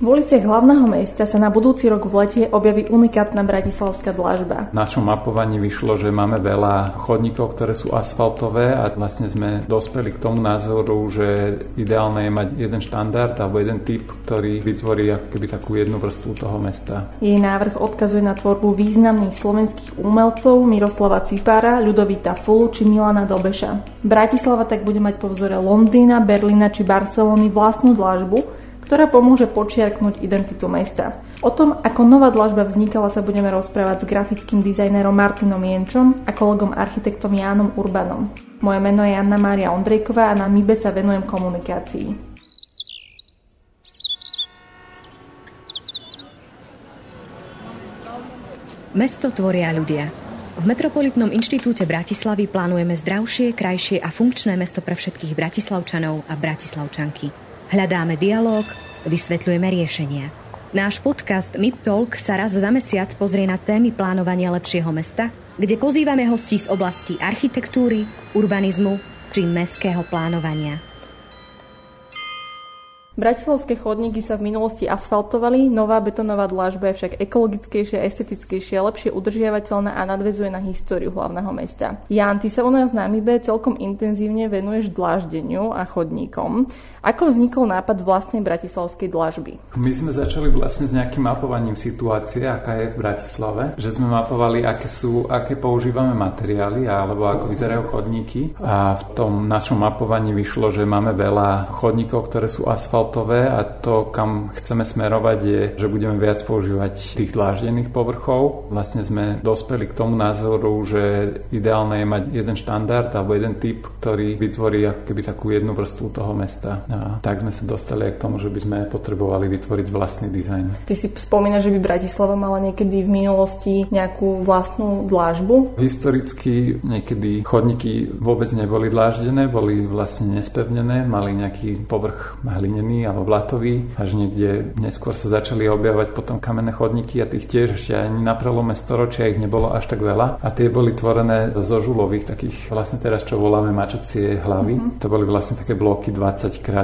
V uliciach hlavného mesta sa na budúci rok v lete objaví unikátna bratislavská dlažba. V našom mapovaní vyšlo, že máme veľa chodníkov, ktoré sú asfaltové a vlastne sme dospeli k tomu názoru, že ideálne je mať jeden štandard alebo jeden typ, ktorý vytvorí ako keby takú jednu vrstvu toho mesta. Jej návrh odkazuje na tvorbu významných slovenských umelcov Miroslava Cipára, Ľudovíta Fullu či Milana Dobeša. Bratislava tak bude mať po vzore Londýna, Berlína či Barcelony vlastnú dlažbu, ktorá pomôže počiarknúť identitu mesta. O tom, ako nová dlažba vznikala, sa budeme rozprávať s grafickým dizajnérom Martinom Jenčom a kolegom architektom Jánom Urbanom. Moje meno je Anna Mária Ondrejková a na MIBE sa venujem komunikácii. Mesto tvoria ľudia. V Metropolitnom inštitúte Bratislavy plánujeme zdravšie, krajšie a funkčné mesto pre všetkých bratislavčanov a bratislavčanky. Hľadáme dialóg, vysvetľujeme riešenia. Náš podcast MIP Talk sa raz za mesiac pozrie na témy plánovania lepšieho mesta, kde pozývame hostí z oblasti architektúry, urbanizmu či mestského plánovania. Bratislavské chodníky sa v minulosti asfaltovali, nová betonová dlažba je však ekologickejšia, estetickejšia, lepšie udržiavateľná a nadväzuje na históriu hlavného mesta. Ján, ty sa u nás na MIBE celkom intenzívne venuješ dláždeniu a chodníkom. Ako vznikol nápad vlastnej bratislavskej dlažby? My sme začali vlastne s nejakým mapovaním situácie, aká je v Bratislave, že sme mapovali, aké používame materiály alebo ako vyzerajú chodníky, a v tom našom mapovaní vyšlo, že máme veľa chodníkov, ktoré sú asfaltové, a to, kam chceme smerovať, je, že budeme viac používať tých dláždených povrchov. Vlastne sme dospeli k tomu názoru, že ideálne je mať jeden štandard alebo jeden typ, ktorý vytvorí ako keby takú jednu vrstvu toho mesta. A tak sme sa dostali aj k tomu, že by sme potrebovali vytvoriť vlastný dizajn. Ty si spomínaš, že by Bratislava mala niekedy v minulosti nejakú vlastnú dlážbu? Historicky niekedy chodníky vôbec neboli dláždené, boli vlastne nespevnené, mali nejaký povrch hlinený alebo blatový. Až niekde neskôr sa začali objavovať potom kamenné chodníky, a tých tiež ešte ani na prelome storočia ich nebolo až tak veľa, a tie boli tvorené zo žulových, takých vlastne teraz čo voláme mačacie hlavy. To boli vlastne také bloky 20x20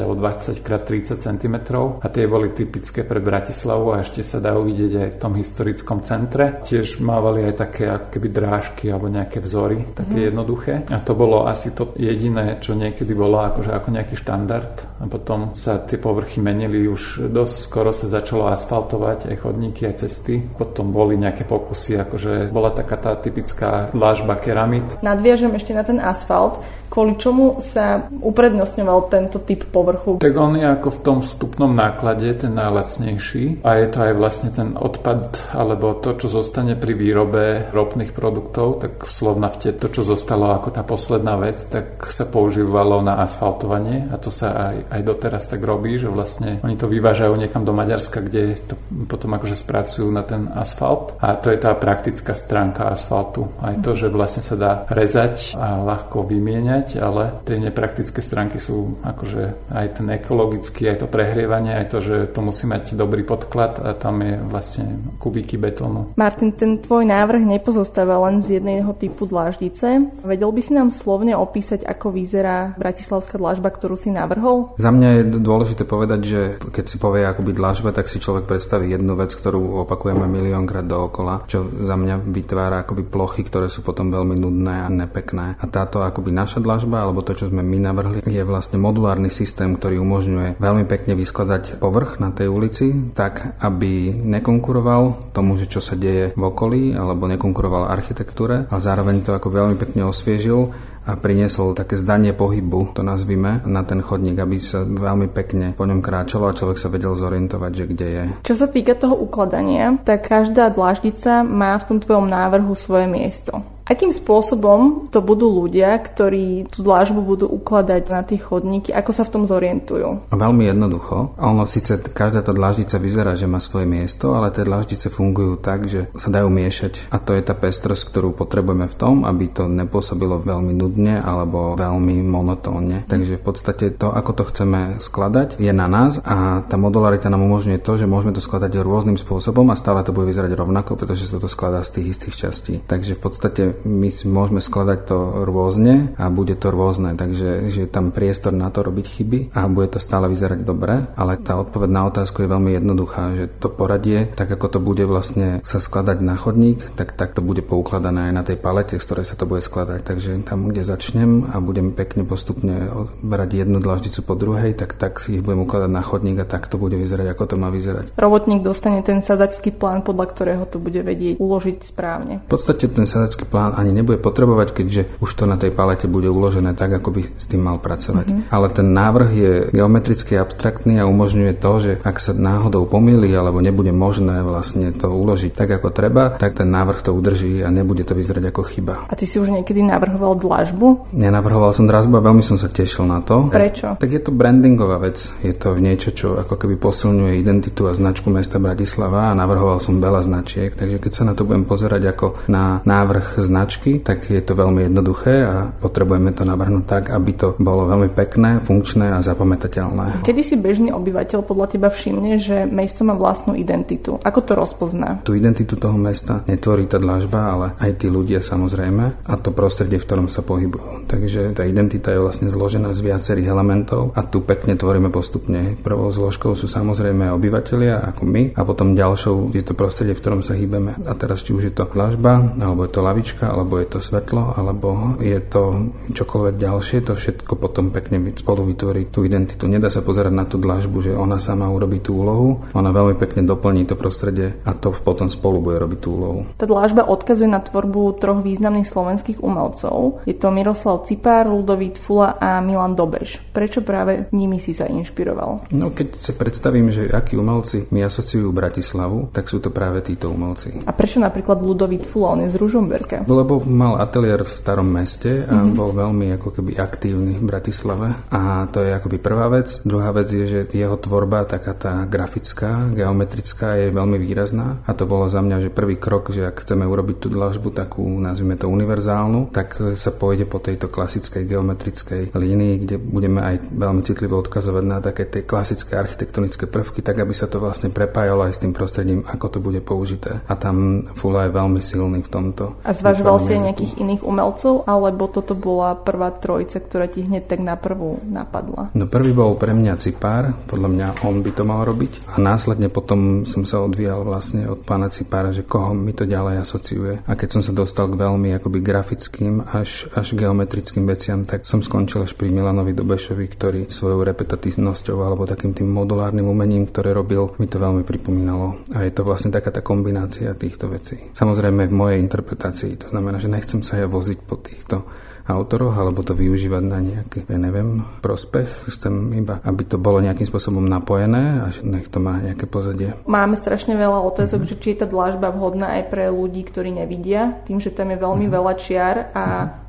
alebo 20x30 cm, a tie boli typické pre Bratislavu a ešte sa dajú vidieť aj v tom historickom centre. Tiež mávali aj také ako keby drážky alebo nejaké vzory, také jednoduché, a to bolo asi to jediné, čo niekedy bolo akože ako nejaký štandard, a potom sa tie povrchy menili, už dosť skoro sa začalo asfaltovať aj chodníky, aj cesty. Potom boli nejaké pokusy, akože bola taká tá typická dlážba keramit. Nadviažem ešte na ten asfalt. Kvôli čomu sa uprednostňoval tento typ povrchu? Tak on je ako v tom vstupnom náklade ten najlacnejší, a je to aj vlastne ten odpad alebo to, čo zostane pri výrobe ropných produktov, tak slovnafte to, čo zostalo ako tá posledná vec, tak sa používalo na asfaltovanie, a to sa aj doteraz tak robí, že vlastne oni to vyvážajú niekam do Maďarska, kde to potom akože spracujú na ten asfalt, a to je tá praktická stránka asfaltu. Aj to, že vlastne sa dá rezať a ľahko vymieňať, ale tie nepraktické stránky sú akože aj ten ekologický, aj to prehrievanie, aj to, že to musí mať dobrý podklad, a tam je vlastne kubíky betónu. Martin, ten tvoj návrh nepozostáva len z jedného typu dláždice. Vedel by si nám slovne opísať, ako vyzerá bratislavská dlážba, ktorú si navrhol? Za mňa je dôležité povedať, že keď si povie akoby dlážba, tak si človek predstaví jednu vec, ktorú opakujeme miliónkrát dookola, čo za mňa vytvára akoby plochy, ktoré sú potom veľmi nudné a nepekné. A táto akoby naša dlažba, alebo to, čo sme my navrhli, je vlastne modulárny systém, ktorý umožňuje veľmi pekne vyskladať povrch na tej ulici tak, aby nekonkuroval tomu, že čo sa deje v okolí, alebo nekonkuroval architektúre, a zároveň to ako veľmi pekne osviežil a priniesol také zdanie pohybu, to nazvime, na ten chodník, aby sa veľmi pekne po ňom kráčalo a človek sa vedel zorientovať, že kde je. Čo sa týka toho ukladania, tak každá dláždica má v tom tvojom návrhu svoje miesto. Akým spôsobom to budú ľudia, ktorí tú dlážbu budú ukladať na tých chodníky, ako sa v tom zorientujú? Veľmi jednoducho. Ono síce každá tá dláždica vyzerá, že má svoje miesto, ale tie dláždice fungujú tak, že sa dajú miešať, a to je tá pestrosť, ktorú potrebujeme v tom, aby to nepôsobilo veľmi nudne alebo veľmi monotónne. Takže v podstate to, ako to chceme skladať, je na nás, a tá modularita nám umožňuje to, že môžeme to skladať rôznym spôsobom a stále to bude vyzerať rovnako, pretože sa to skladá z tých istých častí. Takže v podstate my si môžeme skladať to rôzne a bude to rôzne, takže je tam priestor na to robiť chyby a bude to stále vyzerať dobre, ale tá odpoveď na otázku je veľmi jednoduchá, že to poradie, tak ako to bude vlastne sa skladať na chodník, tak to bude poukladané aj na tej palete, z ktorej sa to bude skladať, takže tam, kde začnem a budem pekne postupne brať jednu dlaždicu po druhej, tak ich budem ukladať na chodník a tak to bude vyzerať, ako to má vyzerať. Robotník dostane ten sadačský plán, podľa ktorého to bude vedieť uložiť správne. V podstate ten sadačský plán ani nebude potrebovať, keďže už to na tej palete bude uložené tak, ako by s tým mal pracovať. Mm-hmm. Ale ten návrh je geometricky abstraktný a umožňuje to, že ak sa náhodou pomýli alebo nebude možné vlastne to uložiť tak, ako treba, tak ten návrh to udrží a nebude to vyzerať ako chyba. A ty si už niekedy navrhoval dlažbu? Nenavrhoval som dlažbu a veľmi som sa tešil na to. Prečo? Tak je to brandingová vec. Je to niečo, čo ako keby posilňuje identitu a značku mesta Bratislava a navrhoval som veľa značiek, takže keď sa na to budem pozerať ako na návrh značky, tak je to veľmi jednoduché a potrebujeme to navrhnúť tak, aby to bolo veľmi pekné, funkčné a zapamätateľné. Kedy si bežný obyvateľ podľa teba všimne, že mesto má vlastnú identitu? Ako to rozpozná? Tú identitu toho mesta netvorí tá dlažba, ale aj tí ľudia samozrejme a to prostredie, v ktorom sa pohybujú. Takže tá identita je vlastne zložená z viacerých elementov a tu pekne tvoríme postupne. Prvou zložkou sú samozrejme obyvatelia ako my a potom ďalšou je to prostredie, v ktorom sa hýbeme. A teraz či už je to dlažba, alebo je to lavička, alebo je to svetlo, alebo je to čokoľvek ďalšie, to všetko potom pekne spolu vytvorí tú identitu. Nedá sa pozerať na tú dlažbu, že ona sama urobí tú úlohu, ona veľmi pekne doplní to prostredie a to potom spolu bude robiť tú úlohu. Tá dlažba odkazuje na tvorbu troch významných slovenských umelcov. Je to Miroslav Cipár, Ľudovít Fulla a Milan Dobeš. Prečo práve nimi si sa inšpiroval? No keď sa predstavím, že akí umelci mi asociujú Bratislavu, tak sú to práve títo umelci. A prečo napríklad Ľudovít Fulla, on je z Ružomberka? Lebo mal ateliér v starom meste a bol veľmi ako keby aktívny v Bratislave. A to je akoby prvá vec. Druhá vec je, že jeho tvorba, taká tá grafická, geometrická, je veľmi výrazná. A to bolo za mňa, že prvý krok, že ak chceme urobiť tú dlažbu takú, nazvime to univerzálnu, tak sa pôjde po tejto klasickej geometrickej línii, kde budeme aj veľmi citlivo odkazovať na také tie klasické architektonické prvky, tak aby sa to vlastne prepájalo aj s tým prostredím, ako to bude použité. A tam Fulla je veľmi silný v tomto. A zvažoval si aj nejakých iných umelcov, alebo toto bola prvá trojica, ktorá ti hneď tak na prvú napadla? No prvý bol pre mňa Cipár, podľa mňa on by to mal robiť. A následne potom som sa odvíjal vlastne od pána Cipára, že koho mi to ďalej asociuje. A keď som sa dostal k veľmi akoby grafickým až geometrickým veciam, tak som skončil až pri Milanovi Dobešovi, ktorý svojou repetitivnosťou alebo takým tým modulárnym umením, ktoré robil, mi to veľmi pripomínalo. A je to vlastne taká tá kombinácia týchto vecí. Samozrejme v mojej interpretácii, to znamená, že nechcem sa ja voziť po týchto autoroch, alebo to využívať na nejaký, ja neviem, prospech. Chcem iba, aby to bolo nejakým spôsobom napojené a nech to má nejaké pozadie. Máme strašne veľa otázok, že či je tá dlažba vhodná aj pre ľudí, ktorí nevidia, tým, že tam je veľmi veľa čiar a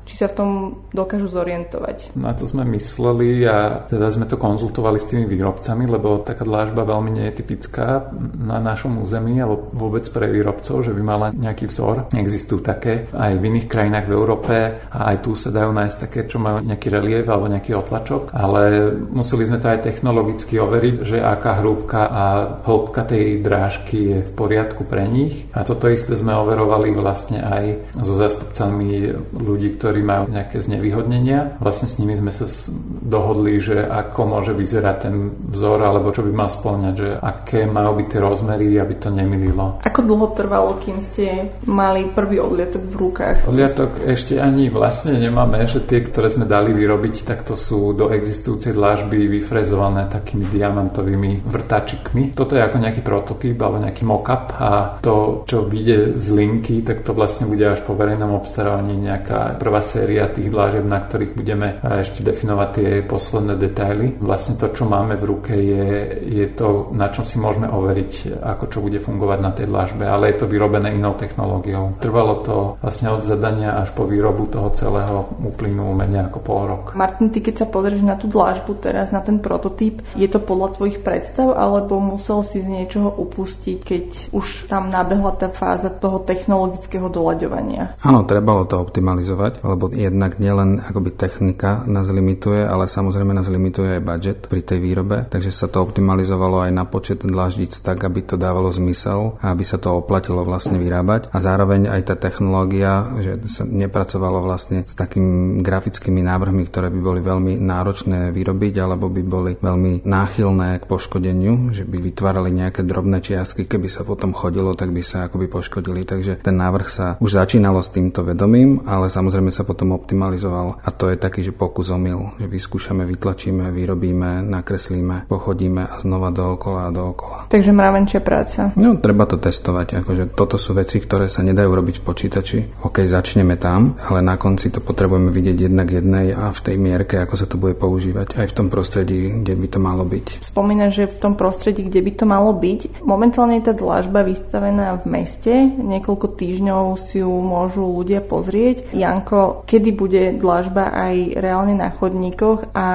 či sa v tom dokážu zorientovať. Na to sme mysleli a teda sme to konzultovali s tými výrobcami, lebo taká dlažba veľmi nie je typická na našom území alebo vôbec pre výrobcov, že by mala nejaký vzor. Existujú také aj v iných krajinách v Európe a aj tu sa dajú nájsť také, čo majú nejaký relief alebo nejaký otlačok, ale museli sme to aj technologicky overiť, že aká hrúbka a hĺbka tej drážky je v poriadku pre nich. A toto isté sme overovali vlastne aj so zástupcami ľudí, ktorí majú nejaké znevýhodnenia. Vlastne s nimi sme sa dohodli, že ako môže vyzerať ten vzor, alebo čo by mal spĺňať, že aké majú byť tie rozmery, aby to nemýlilo. Ako dlho trvalo, kým ste mali prvý odliatok v rukách? Odliatok ešte ani vlastne nemáme, že tie, ktoré sme dali vyrobiť, tak to sú do existujúcej dlažby vyfrezované takými diamantovými vrtačikmi. Toto je ako nejaký prototyp, alebo nejaký mock-up a to, čo vyjde z linky, tak to vlastne bude až po verejnom obstarávaní nejaká prvá séria tých dlažieb, na ktorých budeme ešte definovať tie posledné detaily. Vlastne to, čo máme v ruke, je to, na čom si môžeme overiť, ako čo bude fungovať na tej dlažbe, ale je to vyrobené inou technológiou. Trvalo to vlastne od zadania až po výrobu toho celého uplynú menej ako pol rok. Martin, ty keď sa pozrieš na tú dlažbu teraz, na ten prototyp, je to podľa tvojich predstav, alebo musel si z niečoho upustiť, keď už tam nabehla tá fáza toho technologického doľaďovania? Áno, trebalo to optimalizovať, lebo jednak nielen akoby technika nás limituje, ale samozrejme nás limituje aj budget pri tej výrobe, takže sa to optimalizovalo aj na počet dláždic tak, aby to dávalo zmysel a aby sa to oplatilo vlastne vyrábať. A zároveň aj tá technológia, že sa nepracovalo vlastne s takými grafickými návrhmi, ktoré by boli veľmi náročné vyrobiť alebo by boli veľmi náchylné k poškodeniu, že by vytvárali nejaké drobné čiastky, keby sa potom chodilo, tak by sa akoby poškodili. Takže ten návrh sa už začínalo s týmto vedomím, ale samozrejme sa potom optimalizoval a to je taký, že pokus omyl, že vyskúšame, vytlačíme, vyrobíme, nakreslíme, pochodíme a znova dookola a dookola. Takže mravenčia práca. No, treba to testovať, akože toto sú veci, ktoré sa nedajú robiť v počítači. OK, začneme tam, ale na konci to potrebujeme vidieť jednak jednej a v tej mierke, ako sa to bude používať aj v tom prostredí, kde by to malo byť. Spomínaš, že v tom prostredí, kde by to malo byť, momentálne je tá dlažba vystavená v meste, niekoľko týždňov si ju môžu ľudia pozrieť. Janko, kedy bude dlažba aj reálne na chodníkoch a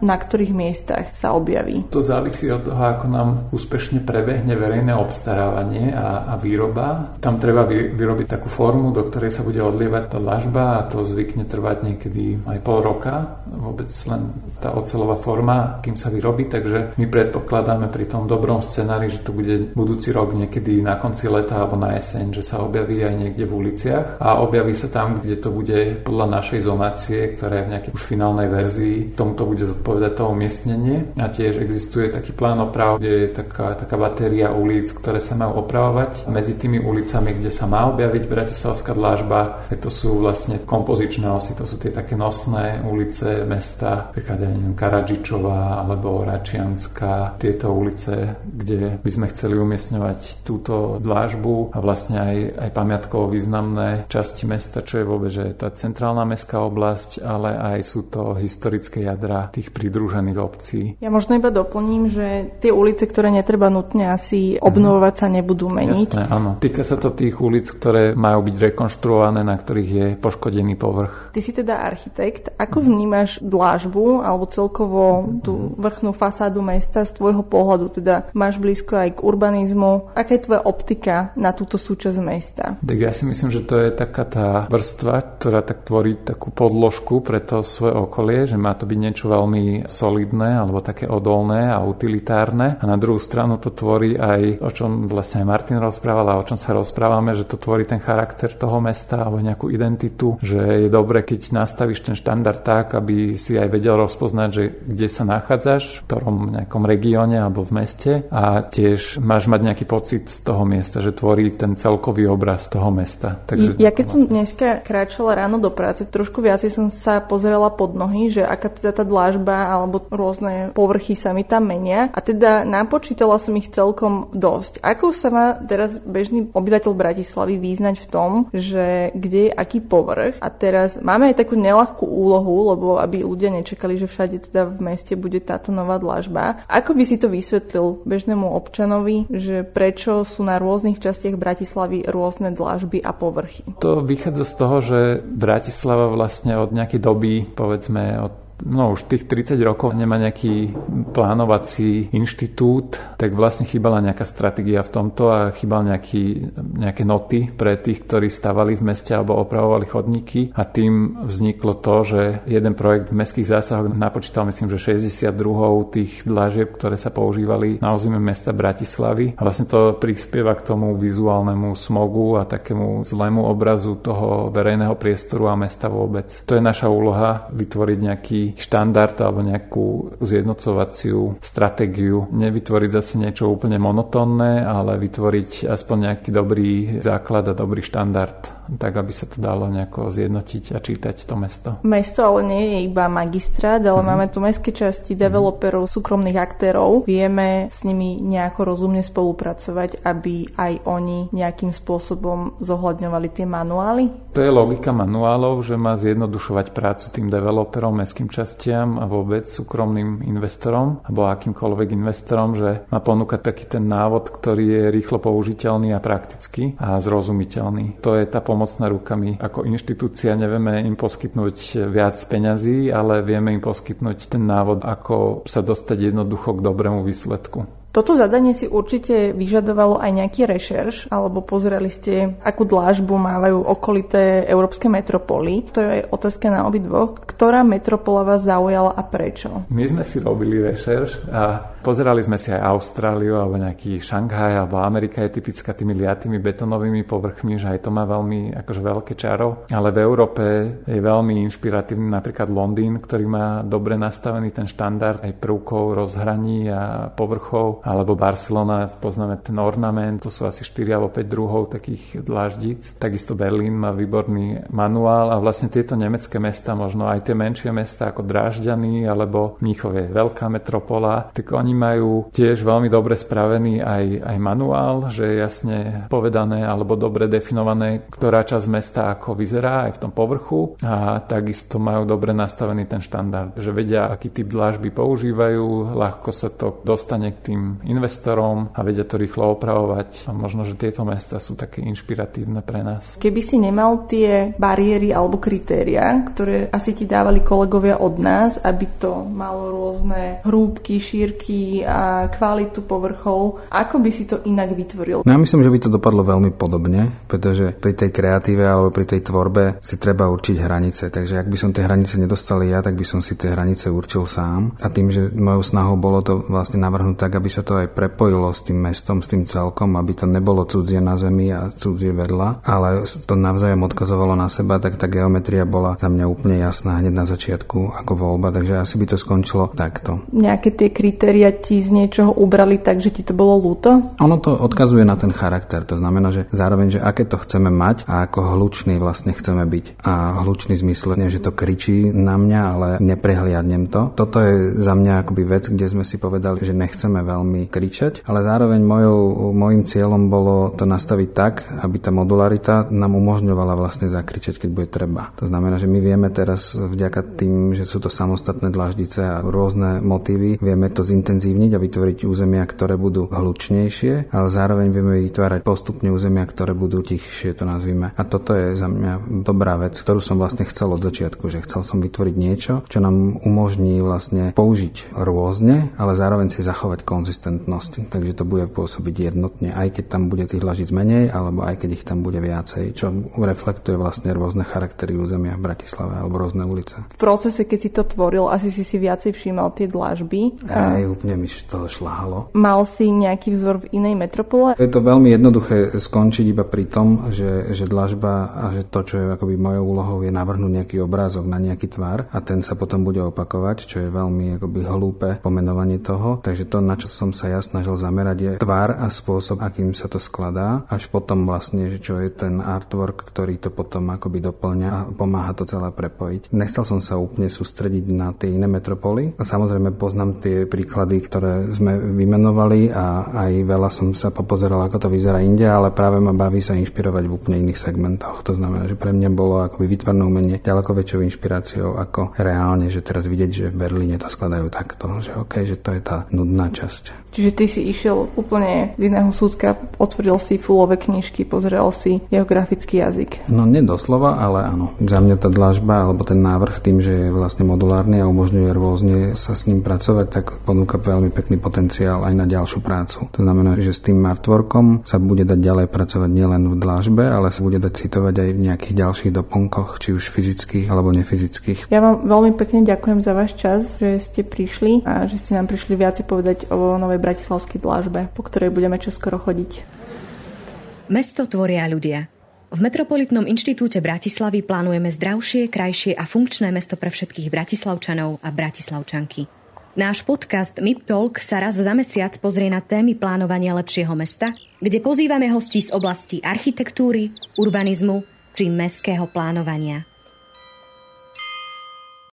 na ktorých miestach sa objaví? To závisí od toho, ako nám úspešne prebehne verejné obstarávanie a výroba. Tam treba vyrobiť takú formu, do ktorej sa bude odlievať tá dlažba a to zvykne trvať niekedy aj pol roka. Vôbec len tá oceľová forma, kým sa vyrobí, takže my predpokladáme pri tom dobrom scenári, že to bude budúci rok niekedy na konci leta alebo na jeseň, že sa objaví aj niekde v uliciach a objaví sa tam, kde to bude podľa našej zonácie, ktorá je v nejakej už finálnej verzii. Tomuto bude zodpovedať to umiestnenie a tiež existuje taký plán oprav, kde je taká batéria ulic, ktoré sa majú opravovať. Medzi tými ulicami, kde sa má objaviť bratislavská dlažba, to sú vlastne kompozičné osy, to sú tie také nosné ulice mesta, napríklad Karadžičová alebo Račianska, tieto ulice, kde by sme chceli umiestňovať túto dlažbu a vlastne aj pamiatkovo významné časti mesta, čo je vôbec, že tá centrálna mestská oblasť, ale aj sú to historické jadra tých pridružených obcí. Ja možno iba doplním, že tie ulice, ktoré netreba nutne asi obnovovať, sa nebudú meniť. Jasné, áno. Týka sa to tých ulic, ktoré majú byť rekonštruované, na ktorých je poškodený povrch. Ty si teda architekt. Ako vnímaš dlažbu alebo celkovo tú vrchnú fasádu mesta z tvojho pohľadu? Teda máš blízko aj k urbanizmu. Aká je tvoja optika na túto súčasť mesta? Tak ja si myslím, že to je taká tá vrstva, ktorá tak tvorí takú podložku pre to svoje okolie, že má to byť niečo veľmi solidné alebo také odolné a utilitárne. A na druhú stranu to tvorí aj, o čom vlastne Martin rozprával a o čom sa rozprávame, že to tvorí ten charakter toho mesta alebo nejakú identitu, že je dobre, keď nastavíš ten štandard tak, aby si aj vedel rozpoznať, že kde sa nachádzaš, v ktorom nejakom regióne alebo v meste a tiež máš mať nejaký pocit z toho miesta, že tvorí ten celkový obraz toho mesta. Takže ja keď som dneska kráčala ráno do práce, trošku viacej som sa pozerala pod nohy, že aká teda tá dlažba alebo rôzne povrchy sa mi tam menia a teda napočítala som ich celkom dosť. Ako sa má teraz bežný obyvateľ Bratislavy význať v tom, že kde je aký povrch a teraz máme aj takú neľahkú úlohu, lebo aby ľudia nečakali, že všade teda v meste bude táto nová dlažba. Ako by si to vysvetlil bežnému občanovi, že prečo sú na rôznych častiach Bratislavy rôzne dlažby a povrchy? To vychádza z toho, že Bratislava vlastne od nejakej doby, povedzme od už tých 30 rokov nemá nejaký plánovací inštitút, tak vlastne chýbala nejaká stratégia v tomto a chýbal nejaké noty pre tých, ktorí stavali v meste alebo opravovali chodníky a tým vzniklo to, že jeden projekt v mestských zásahoch napočítal myslím, že 62 tých dlažieb, ktoré sa používali na území mesta Bratislavy a vlastne to prispieva k tomu vizuálnemu smogu a takému zlému obrazu toho verejného priestoru a mesta vôbec. To je naša úloha vytvoriť nejaký štandard alebo nejakú zjednocovaciu stratégiu. Nevytvoriť zase niečo úplne monotónne, ale vytvoriť aspoň nejaký dobrý základ a dobrý štandard, tak aby sa to dalo nejako zjednotiť a čítať to mesto. Mesto ale nie je iba magistrát, ale máme tu mestské časti, developerov, súkromných aktérov. Vieme s nimi nejako rozumne spolupracovať, aby aj oni nejakým spôsobom zohľadňovali tie manuály? To je logika manuálov, že má zjednodušovať prácu tým developerom, mestským častiam a vôbec súkromným investorom alebo akýmkoľvek investorom, že má ponúkať taký ten návod, ktorý je rýchlo použiteľný a praktický a zrozumiteľný. To je tá pomocná ruka. My ako inštitúcia nevieme im poskytnúť viac peňazí, ale vieme im poskytnúť ten návod, ako sa dostať jednoducho k dobrému výsledku. Toto zadanie si určite vyžadovalo aj nejaký rešerš, alebo pozreli ste, akú dlážbu mávajú okolité európske metropoly. To je aj otázka na obidvoch. Ktorá metropola vás zaujala a prečo? My sme si robili rešerš a pozerali sme si aj Austráliu, alebo nejaký Šanghaj, alebo Amerika je typická tými liatými betonovými povrchmi, že aj to má veľmi akože veľké čaro. Ale v Európe je veľmi inšpiratívny napríklad Londýn, ktorý má dobre nastavený ten štandard aj prvkov, rozhraní a povrchov. Alebo Barcelona, poznáme ten ornament, to sú asi 4 alebo 5 druhov takých dláždic. Takisto Berlín má výborný manuál a vlastne tieto nemecké mesta, možno aj tie menšie mesta ako Drážďany alebo Mníchov je veľká metropola, tak oni majú tiež veľmi dobre spravený aj manuál, že je jasne povedané alebo dobre definované, ktorá časť mesta ako vyzerá aj v tom povrchu, a takisto majú dobre nastavený ten štandard, že vedia, aký typ dlážby používajú, ľahko sa to dostane k tým investorom a vedia to rýchlo opravovať. A možno, že tieto mesta sú také inšpiratívne pre nás. Keby si nemal tie bariéry alebo kritériá, ktoré asi ti dávali kolegovia od nás, aby to malo rôzne hrúbky, šírky a kvalitu povrchov, ako by si to inak vytvoril? No ja myslím, že by to dopadlo veľmi podobne, pretože pri tej kreatíve alebo pri tej tvorbe si treba určiť hranice. Takže ak by som tie hranice nedostal ja, tak by som si tie hranice určil sám. A tým, že mojou snahou bolo to vlastne navrhnúť tak, aby sa to aj prepojilo s tým mestom, s tým celkom, aby to nebolo cudzie na zemi a cudzie vedľa, ale to navzájom odkazovalo na seba, tak tá geometria bola za mňa úplne jasná hneď na začiatku ako voľba, takže asi by to skončilo takto. Nejaké tie kritéria ti z niečoho ubrali, takže ti to bolo ľúto? Ono to odkazuje na ten charakter, to znamená, že zároveň, že aké to chceme mať a ako hlučný vlastne chceme byť. A hlučný zmysel, že to kričí na mňa, ale neprehliadnem to. Toto je za mňa akoby vec, kde sme si povedali, že nechceme veľmi kričať, ale zároveň môjim cieľom bolo to nastaviť tak, aby tá modularita nám umožňovala vlastne zakričať, keď bude treba. To znamená, že my vieme teraz vďaka tým, že sú to samostatné dlaždice a rôzne motívy, vieme to zintenzívniť a vytvoriť územia, ktoré budú hlučnejšie, ale zároveň vieme vytvárať postupne územia, ktoré budú tichšie, to nazvime. A toto je za mňa dobrá vec, ktorú som vlastne chcel od začiatku, že chcel som vytvoriť niečo, čo nám umožní vlastne použiť rôzne, ale zároveň si zachovať takže to bude pôsobiť jednotne, aj keď tam bude tých dlažíc menej, alebo aj keď ich tam bude viacej, čo reflektuje vlastne rôzne charaktery územia v Bratislave alebo rôzne ulice. V procese, keď si to tvoril, asi si viacej všímal tie dlažby. Aj úplne mi to šláhalo. Mal si nejaký vzor v inej metropole? Je to veľmi jednoduché skončiť iba pri tom, že dlažba a že to, čo je akoby mojou úlohou, je navrhnúť nejaký obrázok na nejaký tvar a ten sa potom bude opakovať, čo je veľmi akoby hlúpe pomenovanie toho, takže to, na čo som sa ja snažil zamerať, je tvár a spôsob, akým sa to skladá, až potom vlastne, že čo je ten artwork, ktorý to potom akoby doplňa a pomáha to celé prepojiť. Nechcel som sa úplne sústrediť na tie iné metropoly. A samozrejme poznám tie príklady, ktoré sme vymenovali a aj veľa som sa popozeral, ako to vyzerá inde, ale práve ma baví sa inšpirovať v úplne iných segmentoch. To znamená, že pre mňa bolo akoby výtvarné umenie ďaleko väčšou inšpiráciou ako reálne, že teraz vidieť, že v Berlíne to skladajú takto, že okej, že to je tá nudná časť. Čiže ty si išiel úplne z iného súdka, otvoril si Fullové knižky, pozrel si geografický jazyk. No nie doslova, ale áno. Za mňa tá dlažba alebo ten návrh tým, že je vlastne modulárny a umožňuje rôzne sa s ním pracovať, tak ponúka veľmi pekný potenciál aj na ďalšiu prácu. To znamená, že s tým artworkom sa bude dať ďalej pracovať nielen v dlažbe, ale sa bude dať citovať aj v nejakých ďalších doplnkoch, či už fyzických alebo nefyzických. Ja vám veľmi pekne ďakujem za váš čas, že ste prišli a že ste nám prišli viac povedať o novej bratislavskej dlážbe, po ktorej budeme čoskoro chodiť. Mesto tvoria ľudia. V Metropolitnom inštitúte Bratislavy plánujeme zdravšie, krajšie a funkčné mesto pre všetkých bratislavčanov a bratislavčanky. Náš podcast MIP Talk sa raz za mesiac pozrie na témy plánovania lepšieho mesta, kde pozývame hostí z oblasti architektúry, urbanizmu či mestského plánovania.